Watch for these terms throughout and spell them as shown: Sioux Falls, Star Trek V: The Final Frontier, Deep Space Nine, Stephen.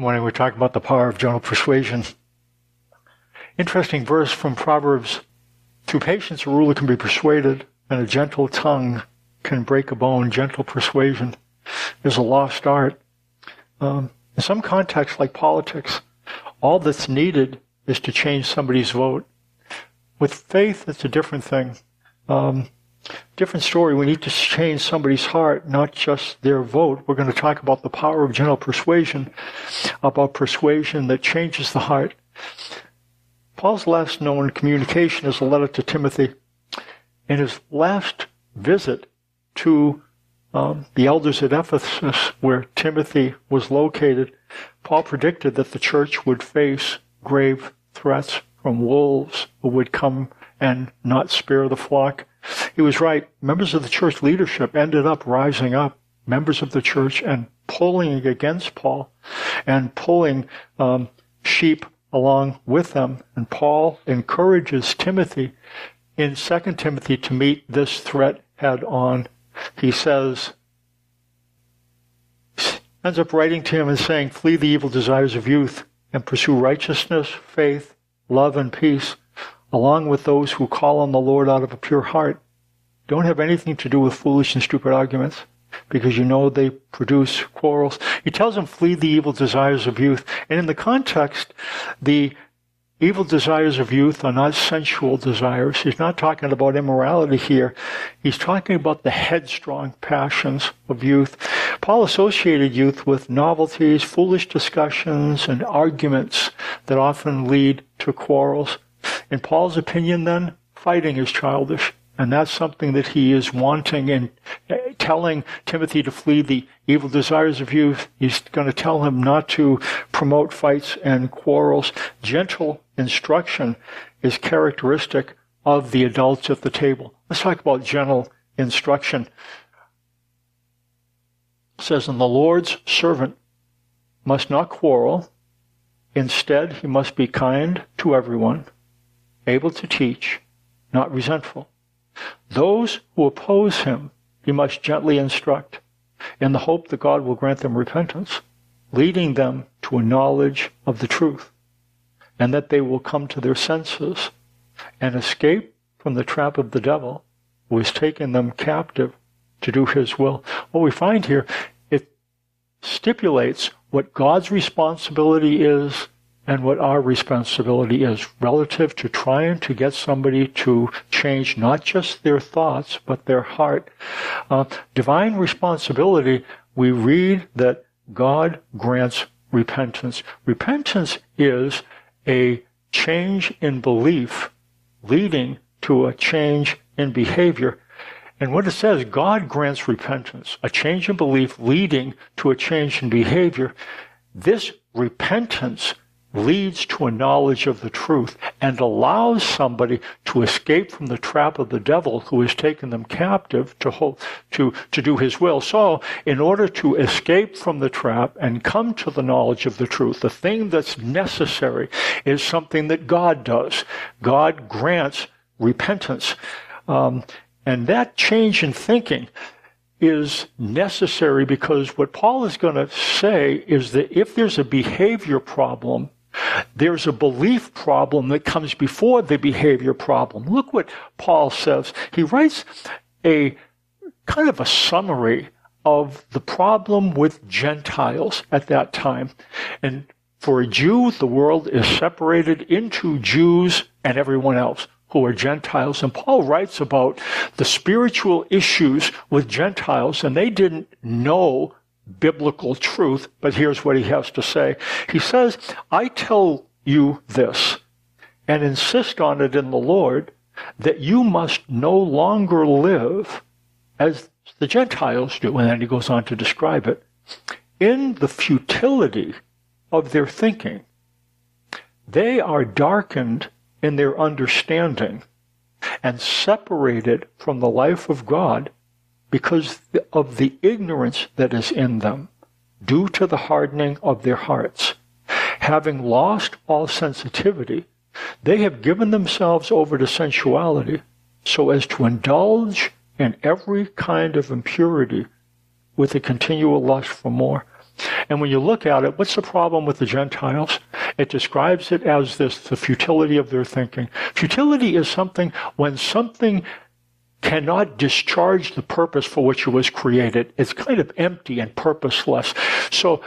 morning we're talking about the power of gentle persuasion. Interesting verse from Proverbs. Through patience a ruler can be persuaded, and a gentle tongue can break a bone. Gentle persuasion is a lost art. In some contexts, like politics, all that's needed is to change somebody's vote. With faith, it's a different thing. Different story. We need to change somebody's heart, not just their vote. We're going to talk about the power of gentle persuasion, about persuasion that changes the heart. Paul's last known communication is a letter to Timothy. In his last visit to the elders at Ephesus, where Timothy was located, Paul predicted that the church would face grave threats from wolves who would come and not spare the flock. He was right. Members of the church leadership ended up rising up, members of the church, and pulling against Paul and pulling sheep along with them. And Paul encourages Timothy in 2 Timothy to meet this threat head on. He says, ends up writing to him and saying, flee the evil desires of youth and pursue righteousness, faith, love, and peace, along with those who call on the Lord out of a pure heart. Don't have anything to do with foolish and stupid arguments, because you know they produce quarrels. He tells them, flee the evil desires of youth. And in the context, the evil desires of youth are not sensual desires. He's not talking about immorality here. He's talking about the headstrong passions of youth. Paul associated youth with novelties, foolish discussions, and arguments that often lead to quarrels. In Paul's opinion, then, fighting is childish. And that's something that he is wanting in telling Timothy to flee the evil desires of youth. He's going to tell him not to promote fights and quarrels. Gentle instruction is characteristic of the adults at the table. Let's talk about gentle instruction. It says, and the Lord's servant must not quarrel. Instead, he must be kind to everyone, able to teach, not resentful. Those who oppose him, he must gently instruct, in the hope that God will grant them repentance, leading them to a knowledge of the truth, and that they will come to their senses and escape from the trap of the devil, who has taken them captive to do his will. What we find here, it stipulates what God's responsibility is and what our responsibility is relative to trying to get somebody to change not just their thoughts, but their heart. Divine responsibility, we read that God grants repentance. Repentance is a change in belief leading to a change in behavior. And what it says, God grants repentance, a change in belief leading to a change in behavior. This repentance leads to a knowledge of the truth and allows somebody to escape from the trap of the devil who has taken them captive to do his will. So, in order to escape from the trap and come to the knowledge of the truth, the thing that's necessary is something that God does. God grants repentance. And that change in thinking is necessary, because what Paul is going to say is that if there's a behavior problem, there's a belief problem that comes before the behavior problem. Look what Paul says. He writes a kind of a summary of the problem with Gentiles at that time. And for a Jew, the world is separated into Jews and everyone else who are Gentiles. And Paul writes about the spiritual issues with Gentiles, and they didn't know biblical truth, but here's what he has to say. He says, I tell you this, and insist on it in the Lord, that you must no longer live as the Gentiles do. And then he goes on to describe it. In the futility of their thinking, they are darkened in their understanding and separated from the life of God because of the ignorance that is in them due to the hardening of their hearts. Having lost all sensitivity, they have given themselves over to sensuality so as to indulge in every kind of impurity with a continual lust for more. And when you look at it, what's the problem with the Gentiles? It describes it as this, the futility of their thinking. Futility is something when something cannot discharge the purpose for which it was created. It's kind of empty and purposeless. So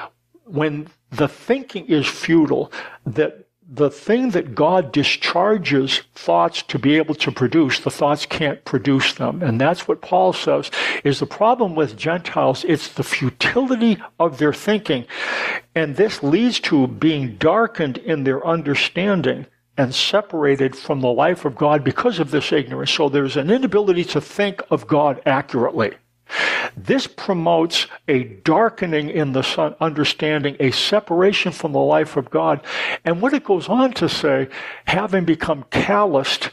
when the thinking is futile, that the thing that God discharges thoughts to be able to produce, the thoughts can't produce them. And that's what Paul says is the problem with Gentiles. It's the futility of their thinking. And this leads to being darkened in their understanding and separated from the life of God because of this ignorance. So there's an inability to think of God accurately. This promotes a darkening in the understanding, a separation from the life of God. And what it goes on to say, having become calloused,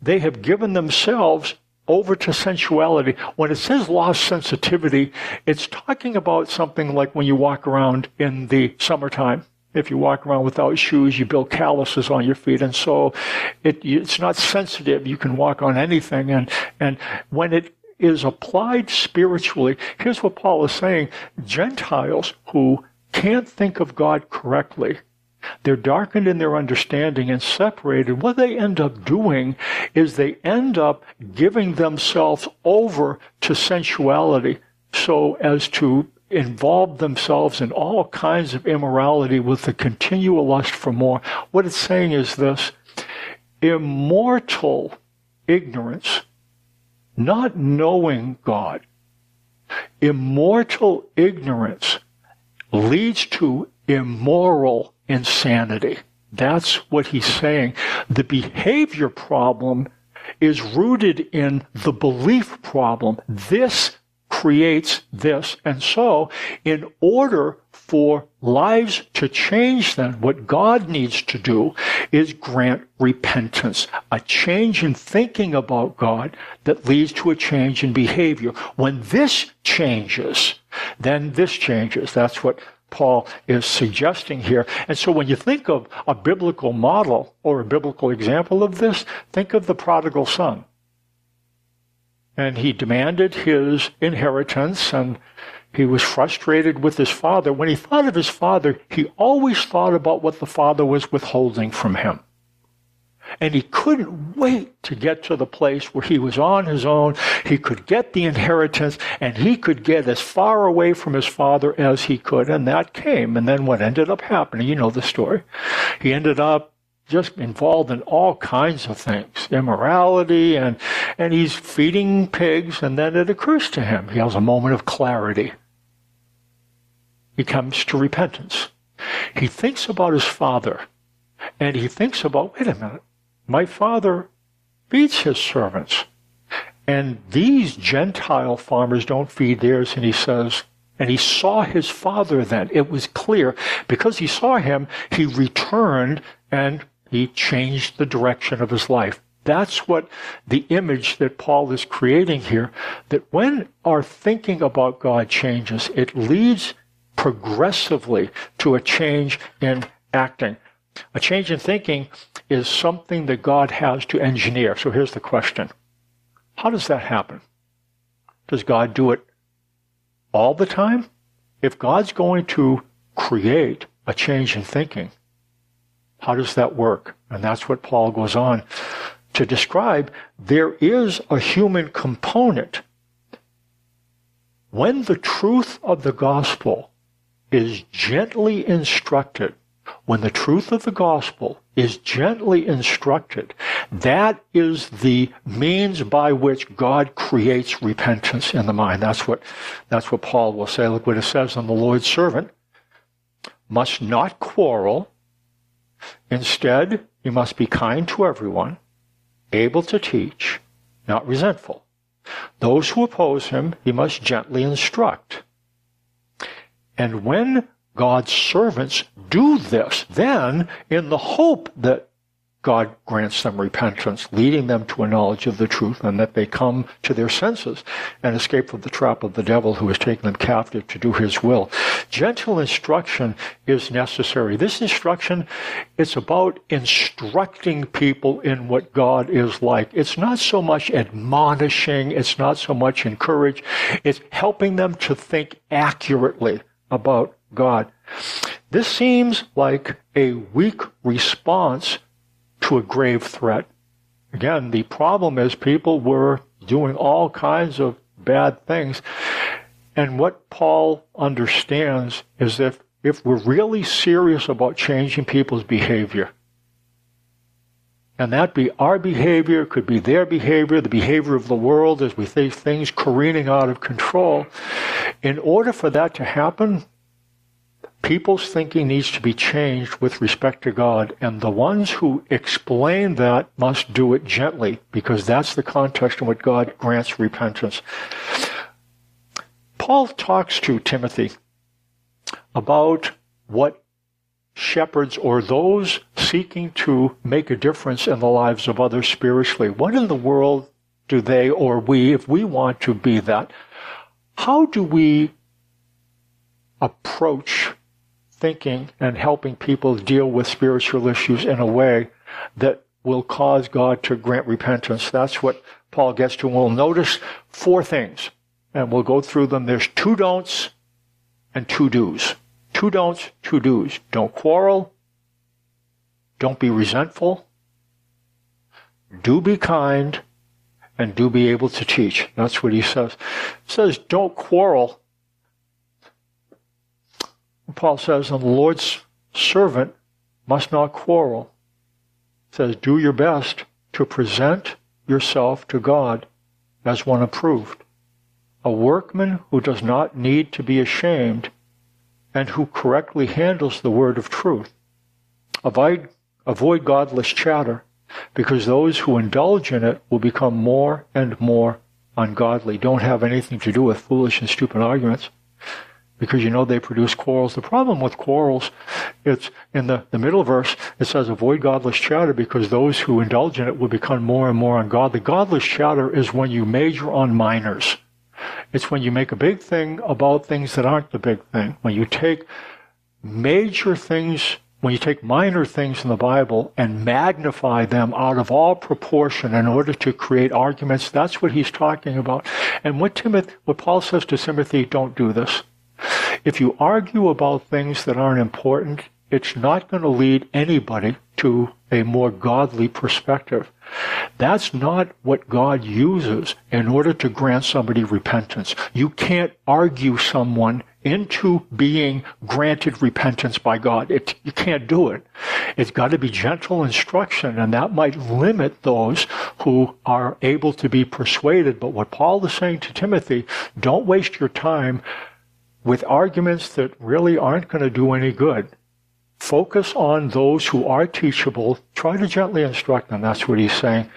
they have given themselves over to sensuality. When it says lost sensitivity, it's talking about something like when you walk around in the summertime. If you walk around without shoes, you build calluses on your feet, and so it's not sensitive. You can walk on anything, and when it is applied spiritually, here's what Paul is saying. Gentiles who can't think of God correctly, they're darkened in their understanding and separated. What they end up doing is they end up giving themselves over to sensuality so as to involve themselves in all kinds of immorality with the continual lust for more. What it's saying is this: immortal ignorance, not knowing God, immortal ignorance leads to immoral insanity. That's what he's saying. The behavior problem is rooted in the belief problem. This creates this. And so, in order for lives to change, then what God needs to do is grant repentance, a change in thinking about God that leads to a change in behavior. When this changes, then this changes. That's what Paul is suggesting here. And so when you think of a biblical model or a biblical example of this, think of the prodigal son. And he demanded his inheritance, and he was frustrated with his father. When he thought of his father, he always thought about what the father was withholding from him. And he couldn't wait to get to the place where he was on his own, he could get the inheritance, and he could get as far away from his father as he could. And that came. And then what ended up happening, you know the story. He ended up just involved in all kinds of things, immorality, and he's feeding pigs, and then it occurs to him. He has a moment of clarity. He comes to repentance. He thinks about his father, and he thinks about, wait a minute, my father feeds his servants, and these Gentile farmers don't feed theirs, and he says, and he saw his father then. It was clear. Because he saw him, he returned, and he changed the direction of his life. That's what the image that Paul is creating here, that when our thinking about God changes, it leads progressively to a change in acting. A change in thinking is something that God has to engineer. So here's the question. How does that happen? Does God do it all the time? If God's going to create a change in thinking, how does that work? And that's what Paul goes on to describe. There is a human component. When the truth of the gospel is gently instructed, when the truth of the gospel is gently instructed, that is the means by which God creates repentance in the mind. That's what Paul will say. Look what it says on the Lord's servant. Must not quarrel. Instead, you must be kind to everyone, able to teach, not resentful. Those who oppose him, he must gently instruct. And when God's servants do this, then in the hope that God grants them repentance, leading them to a knowledge of the truth, and that they come to their senses and escape from the trap of the devil who has taken them captive to do his will. Gentle instruction is necessary. This instruction, it's about instructing people in what God is like. It's not so much admonishing. It's not so much encourage. It's helping them to think accurately about God. This seems like a weak response to a grave threat. Again, the problem is people were doing all kinds of bad things. And what Paul understands is if we're really serious about changing people's behavior, and that be our behavior, could be their behavior, the behavior of the world as we see things careening out of control, in order for that to happen, people's thinking needs to be changed with respect to God, and the ones who explain that must do it gently, because that's the context in which God grants repentance. Paul talks to Timothy about what shepherds or those seeking to make a difference in the lives of others spiritually, what in the world do they or we, if we want to be that, how do we approach thinking and helping people deal with spiritual issues in a way that will cause God to grant repentance? That's what Paul gets to. We'll notice four things, and we'll go through them. There's two don'ts and two do's. Two don'ts, two do's. Don't quarrel. Don't be resentful. Do be kind, and do be able to teach. That's what he says. He says, don't quarrel. Paul says, and the Lord's servant must not quarrel. He says, do your best to present yourself to God as one approved, a workman who does not need to be ashamed and who correctly handles the word of truth. Avoid godless chatter, because those who indulge in it will become more and more ungodly. Don't have anything to do with foolish and stupid arguments, because you know they produce quarrels. The problem with quarrels, it's in the middle verse, it says, avoid godless chatter, because those who indulge in it will become more and more ungodly. Godless chatter is when you major on minors. It's when you make a big thing about things that aren't the big thing. When you take major things, when you take minor things in the Bible and magnify them out of all proportion in order to create arguments, that's what he's talking about. And what Paul says to Timothy, don't do this. If you argue about things that aren't important, it's not going to lead anybody to a more godly perspective. That's not what God uses in order to grant somebody repentance. You can't argue someone into being granted repentance by God. You can't do it. It's got to be gentle instruction, and that might limit those who are able to be persuaded. But what Paul is saying to Timothy, don't waste your time with arguments that really aren't going to do any good. Focus on those who are teachable. Try to gently instruct them. That's what he's saying.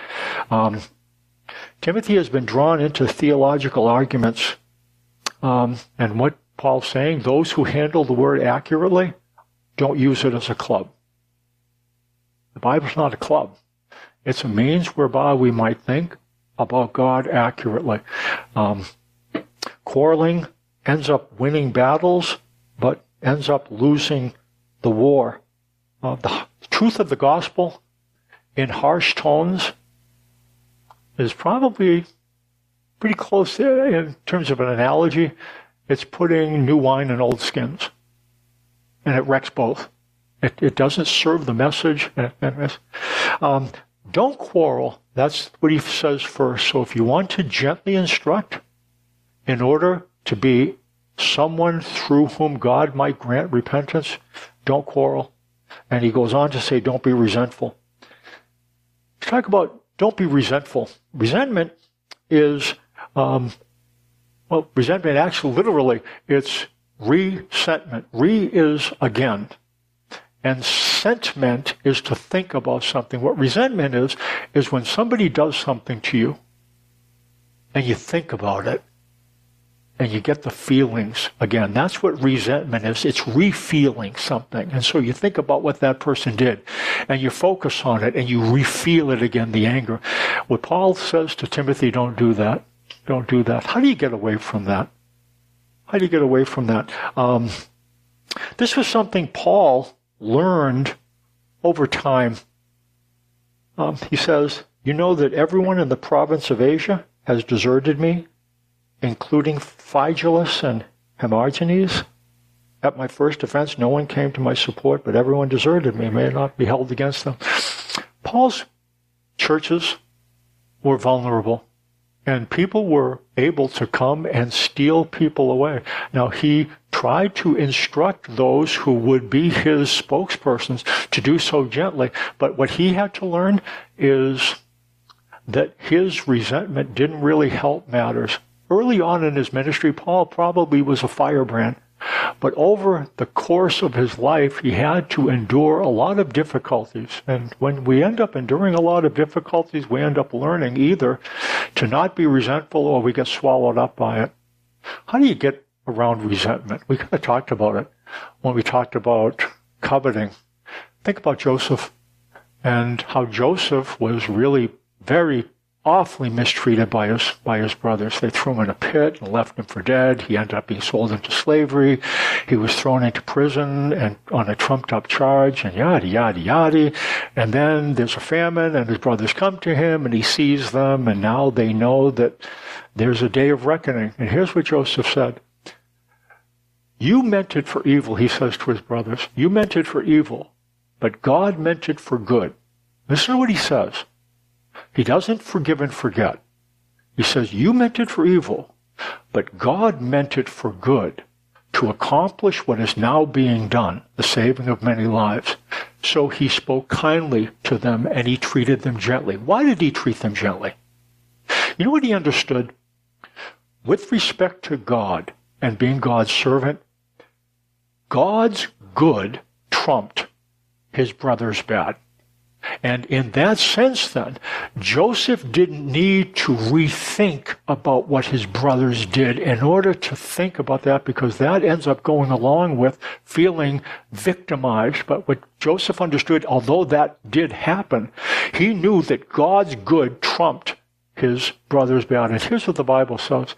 Timothy has been drawn into theological arguments. And what Paul's saying, those who handle the word accurately, don't use it as a club. The Bible's not a club. It's a means whereby we might think about God accurately. Quarreling ends up winning battles, but ends up losing the war. The truth of the gospel in harsh tones is probably pretty close in terms of an analogy. It's putting new wine in old skins, and it wrecks both. It doesn't serve the message. Don't quarrel. That's what he says first. So if you want to gently instruct in order to be someone through whom God might grant repentance, don't quarrel. And he goes on to say, don't be resentful. Let's talk about don't be resentful. Resentment is, resentment actually literally, it's resentment. Re is again. And sentiment is to think about something. What resentment is when somebody does something to you and you think about it, and you get the feelings again. That's what resentment is. It's re-feeling something. And so you think about what that person did, and you focus on it, and you re-feel it again, the anger. What Paul says to Timothy, don't do that. Don't do that. How do you get away from that? How do you get away from that? This was something Paul learned over time. He says, you know that everyone in the province of Asia has deserted me, including Phygellus and Hermogenes, At my first offense, no one came to my support, but everyone deserted me. May it not be held against them. Paul's churches were vulnerable, and people were able to come and steal people away. Now, he tried to instruct those who would be his spokespersons to do so gently, but what he had to learn is that his resentment didn't really help matters. Early on in his ministry, Paul probably was a firebrand. But over the course of his life, he had to endure a lot of difficulties. And when we end up enduring a lot of difficulties, we end up learning either to not be resentful or we get swallowed up by it. How do you get around resentment? We kind of talked about it when we talked about coveting. Think about Joseph and how Joseph was really very awfully mistreated by his brothers. They threw him in a pit and left him for dead. He ended up being sold into slavery. He was thrown into prison and on a trumped-up charge and yada, yada, yada. And then there's a famine and his brothers come to him and he sees them and now they know that there's a day of reckoning. And here's what Joseph said. You meant it for evil, he says to his brothers. You meant it for evil, but God meant it for good. Listen to what he says. He doesn't forgive and forget. He says, you meant it for evil, but God meant it for good, to accomplish what is now being done, the saving of many lives. So he spoke kindly to them, and he treated them gently. Why did he treat them gently? You know what he understood? With respect to God and being God's servant, God's good trumped his brother's bad. And in that sense, then, Joseph didn't need to rethink about what his brothers did in order to think about that, because that ends up going along with feeling victimized. But what Joseph understood, although that did happen, he knew that God's good trumped his brother's bad. And here's what the Bible says.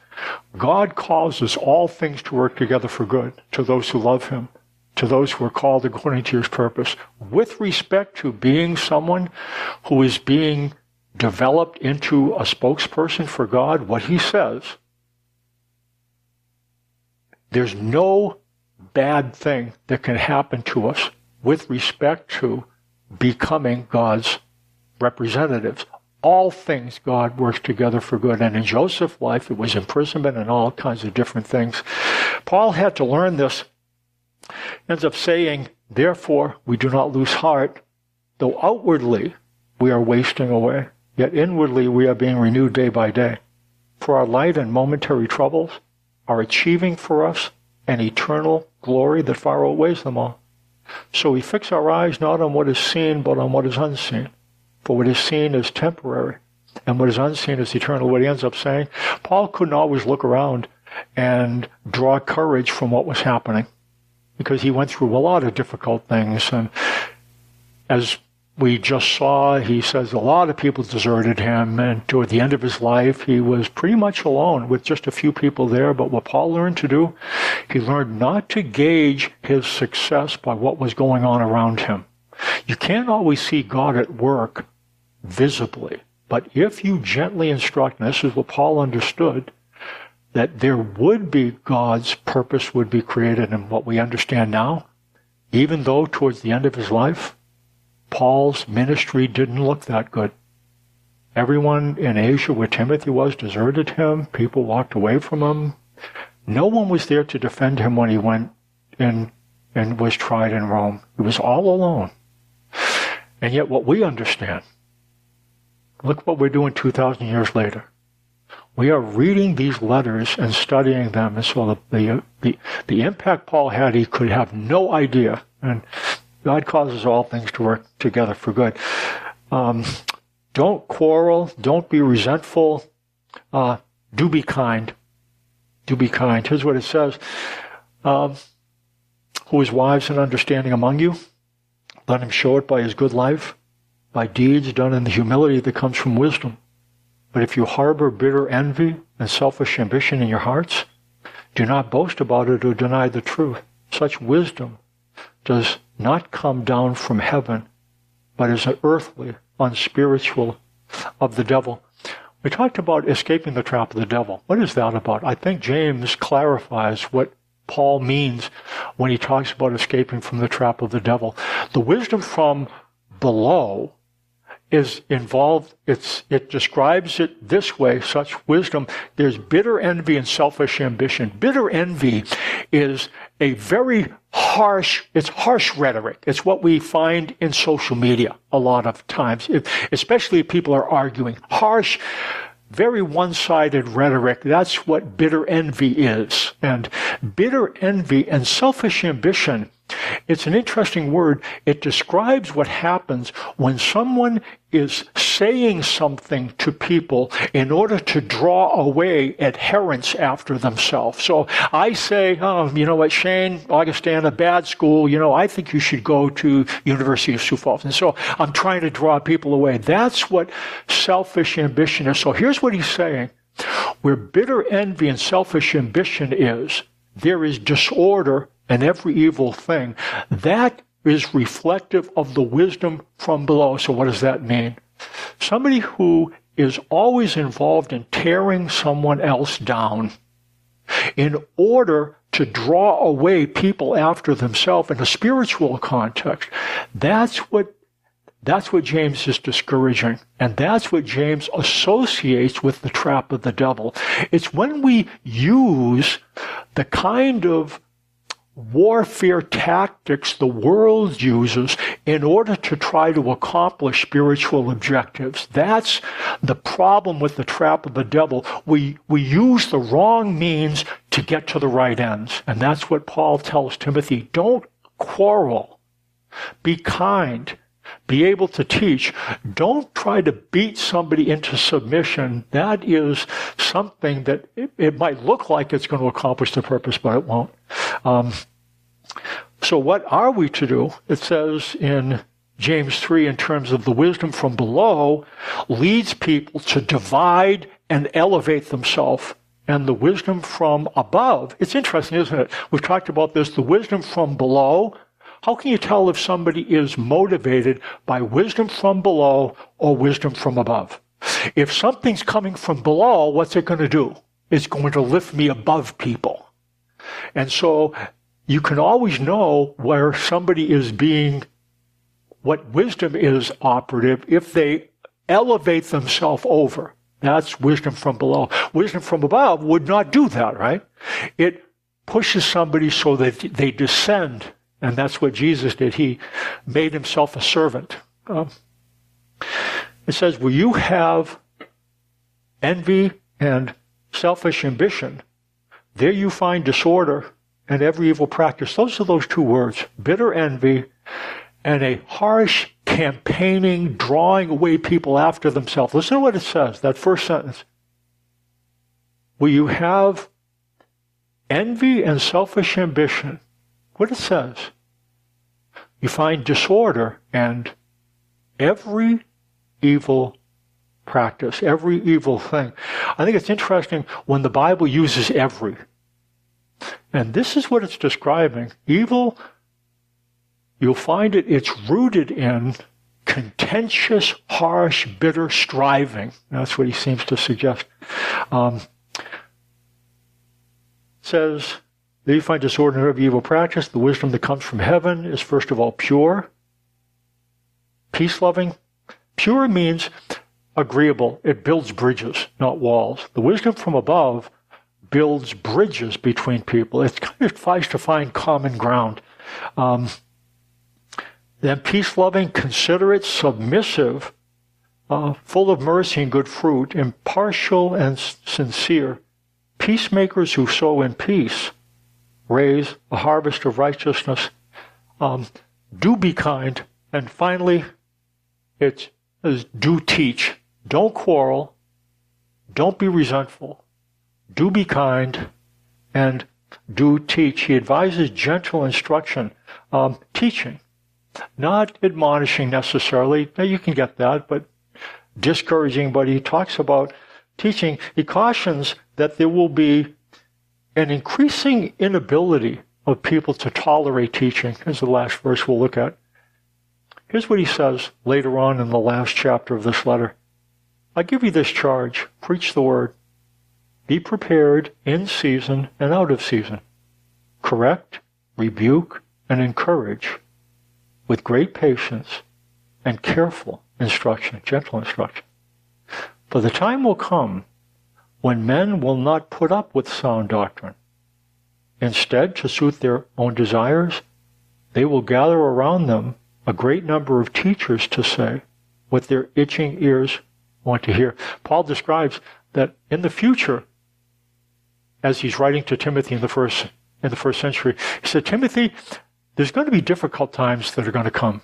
God causes all things to work together for good to those who love him, to those who are called according to his purpose. With respect to being someone who is being developed into a spokesperson for God, what he says, there's no bad thing that can happen to us with respect to becoming God's representatives. All things God works together for good. And in Joseph's life, it was imprisonment and all kinds of different things. Paul had to learn this. Ends up saying, therefore, we do not lose heart, though outwardly we are wasting away, yet inwardly we are being renewed day by day. For our light and momentary troubles are achieving for us an eternal glory that far outweighs them all. So we fix our eyes not on what is seen, but on what is unseen. For what is seen is temporary, and what is unseen is eternal. What he ends up saying, Paul couldn't always look around and draw courage from what was happening, because he went through a lot of difficult things. And as we just saw, he says a lot of people deserted him. And toward the end of his life, he was pretty much alone with just a few people there. But what Paul learned to do, he learned not to gauge his success by what was going on around him. You can't always see God at work visibly. But if you gently instruct, and this is what Paul understood, that there would be God's purpose would be created in what we understand now, even though towards the end of his life, Paul's ministry didn't look that good. Everyone in Asia where Timothy was deserted him. People walked away from him. No one was there to defend him when he went in and was tried in Rome. He was all alone. And yet what we understand, look what we're doing 2,000 years later. We are reading these letters and studying them, and so the impact Paul had, he could have no idea. And God causes all things to work together for good. Don't quarrel. Don't be resentful. Do be kind. Do be kind. Here's what it says. Who is wise and understanding among you? Let him show it by his good life, by deeds done in the humility that comes from wisdom. But if you harbor bitter envy and selfish ambition in your hearts, do not boast about it or deny the truth. Such wisdom does not come down from heaven, but is earthly, unspiritual, of the devil. We talked about escaping the trap of the devil. What is that about? I think James clarifies what Paul means when he talks about escaping from the trap of the devil. The wisdom from below is involved. It describes it this way, such wisdom. There's bitter envy and selfish ambition. Bitter envy is a very harsh rhetoric. It's what we find in social media a lot of times, especially if people are arguing. Harsh, very one-sided rhetoric. That's what bitter envy is. And bitter envy and selfish ambition, it's an interesting word. It describes what happens when someone is saying something to people in order to draw away adherents after themselves. So I say, oh, you know what, Shane, Augustana, bad school. You know, I think you should go to University of Sioux Falls. And so I'm trying to draw people away. That's what selfish ambition is. So here's what he's saying. Where bitter envy and selfish ambition is, there is disorder and every evil thing. That is reflective of the wisdom from below. So what does that mean? Somebody who is always involved in tearing someone else down in order to draw away people after themselves in a spiritual context, that's what James is discouraging, and that's what James associates with the trap of the devil. It's when we use the kind of warfare tactics the world uses in order to try to accomplish spiritual objectives. That's the problem with the trap of the devil. We use the wrong means to get to the right ends. And that's what Paul tells Timothy. Don't quarrel. Be kind. Be able to teach. Don't try to beat somebody into submission. That is something that it might look like it's going to accomplish the purpose, but it won't. So what are we to do? It says in James 3, in terms of the wisdom from below, leads people to divide and elevate themselves. And the wisdom from above, it's interesting, isn't it? We've talked about this, the wisdom from below. How can you tell if somebody is motivated by wisdom from below or wisdom from above? If something's coming from below, what's it going to do? It's going to lift me above people. And so you can always know where somebody is being, what wisdom is operative, if they elevate themselves over. That's wisdom from below. Wisdom from above would not do that, right? It pushes somebody so that they descend. And that's what Jesus did. He made himself a servant. It says, will you have envy and selfish ambition? There you find disorder and every evil practice. Those are those two words, bitter envy and a harsh campaigning, drawing away people after themselves. Listen to what it says, that first sentence. Will you have envy and selfish ambition? What it says, you find disorder and every evil practice, every evil thing. I think it's interesting when the Bible uses every. And this is what it's describing. Evil, you'll find it, it's rooted in contentious, harsh, bitter striving. That's what he seems to suggest. It says, there you find disorder in every evil practice. The wisdom that comes from heaven is first of all pure, peace-loving. Pure means agreeable. It builds bridges, not walls. The wisdom from above builds bridges between people. It kind of tries to find common ground. Then peace-loving, considerate, submissive, full of mercy and good fruit, impartial and sincere, peacemakers who sow in peace, raise a harvest of righteousness. Do be kind. And finally, it is do teach. Don't quarrel. Don't be resentful. Do be kind and do teach. He advises gentle instruction, teaching, not admonishing necessarily. Now you can get that, but discouraging. But he talks about teaching. He cautions that there will be an increasing inability of people to tolerate teaching, is the last verse we'll look at. Here's what he says later on in the last chapter of this letter. I give you this charge, preach the word, be prepared in season and out of season. correct, rebuke, and encourage with great patience and careful instruction, gentle instruction. For the time will come when men will not put up with sound doctrine. Instead, to suit their own desires, they will gather around them a great number of teachers to say what their itching ears want to hear. Paul describes that in the future, as he's writing to Timothy in the first century, he said, Timothy, there's going to be difficult times that are going to come.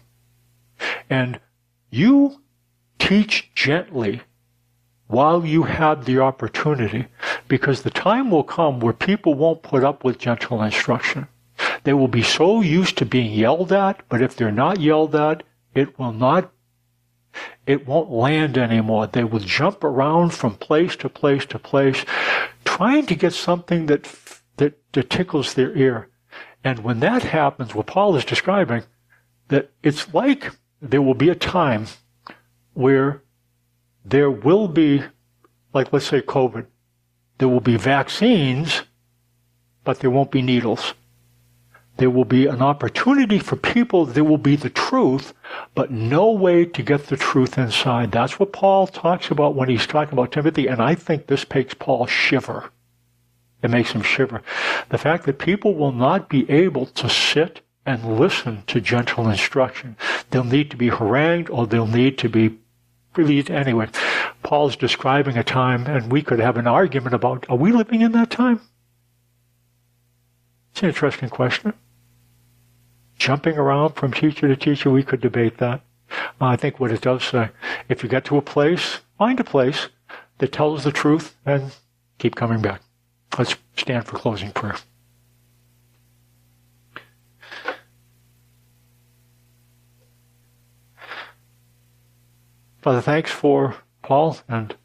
And you teach gently while you have the opportunity, because the time will come where people won't put up with gentle instruction. They will be so used to being yelled at, but if they're not yelled at, it won't land anymore. They will jump around from place to place to place, trying to get something that tickles their ear. And when that happens, what Paul is describing, that it's like there will be a time where there will be, like let's say COVID, there will be vaccines, but there won't be needles. There will be an opportunity for people, there will be the truth, but no way to get the truth inside. That's what Paul talks about when he's talking about Timothy, and I think this makes Paul shiver. It makes him shiver. The fact that people will not be able to sit and listen to gentle instruction. They'll need to be harangued, or they'll need to be released. Anyway, Paul's describing a time, and we could have an argument about, are we living in that time? It's an interesting question. Jumping around from teacher to teacher, we could debate that. I think what it does say, if you get to a place, find a place that tells the truth and keep coming back. Let's stand for closing prayer. Father, thanks for Paul, and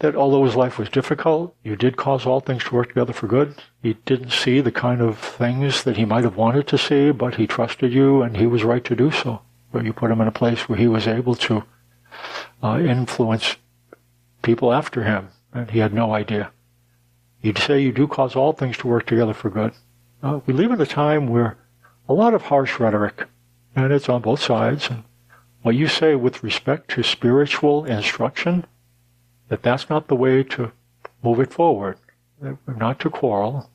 that although his life was difficult, you did cause all things to work together for good. He didn't see the kind of things that he might have wanted to see, but he trusted you, and he was right to do so. Where you put him in a place where he was able to influence people after him, and he had no idea. You'd say you do cause all things to work together for good. We live in a time where a lot of harsh rhetoric, and it's on both sides. And what you say with respect to spiritual instruction, that's not the way to move it forward, not to quarrel,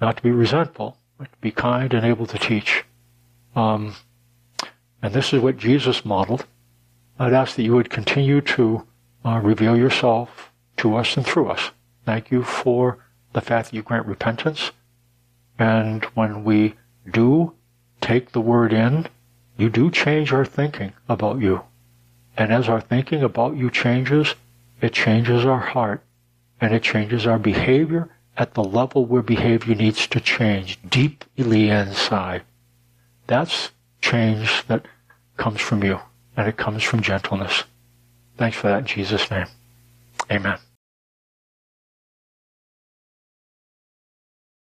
not to be resentful, but to be kind and able to teach. And this is what Jesus modeled. I'd ask that you would continue to reveal yourself to us and through us. Thank you for the fact that you grant repentance. And when we do take the word in, you do change our thinking about you. And as our thinking about you changes, it changes our heart, and it changes our behavior at the level where behavior needs to change, deeply inside. That's change that comes from you, and it comes from gentleness. Thanks for that in Jesus' name. Amen.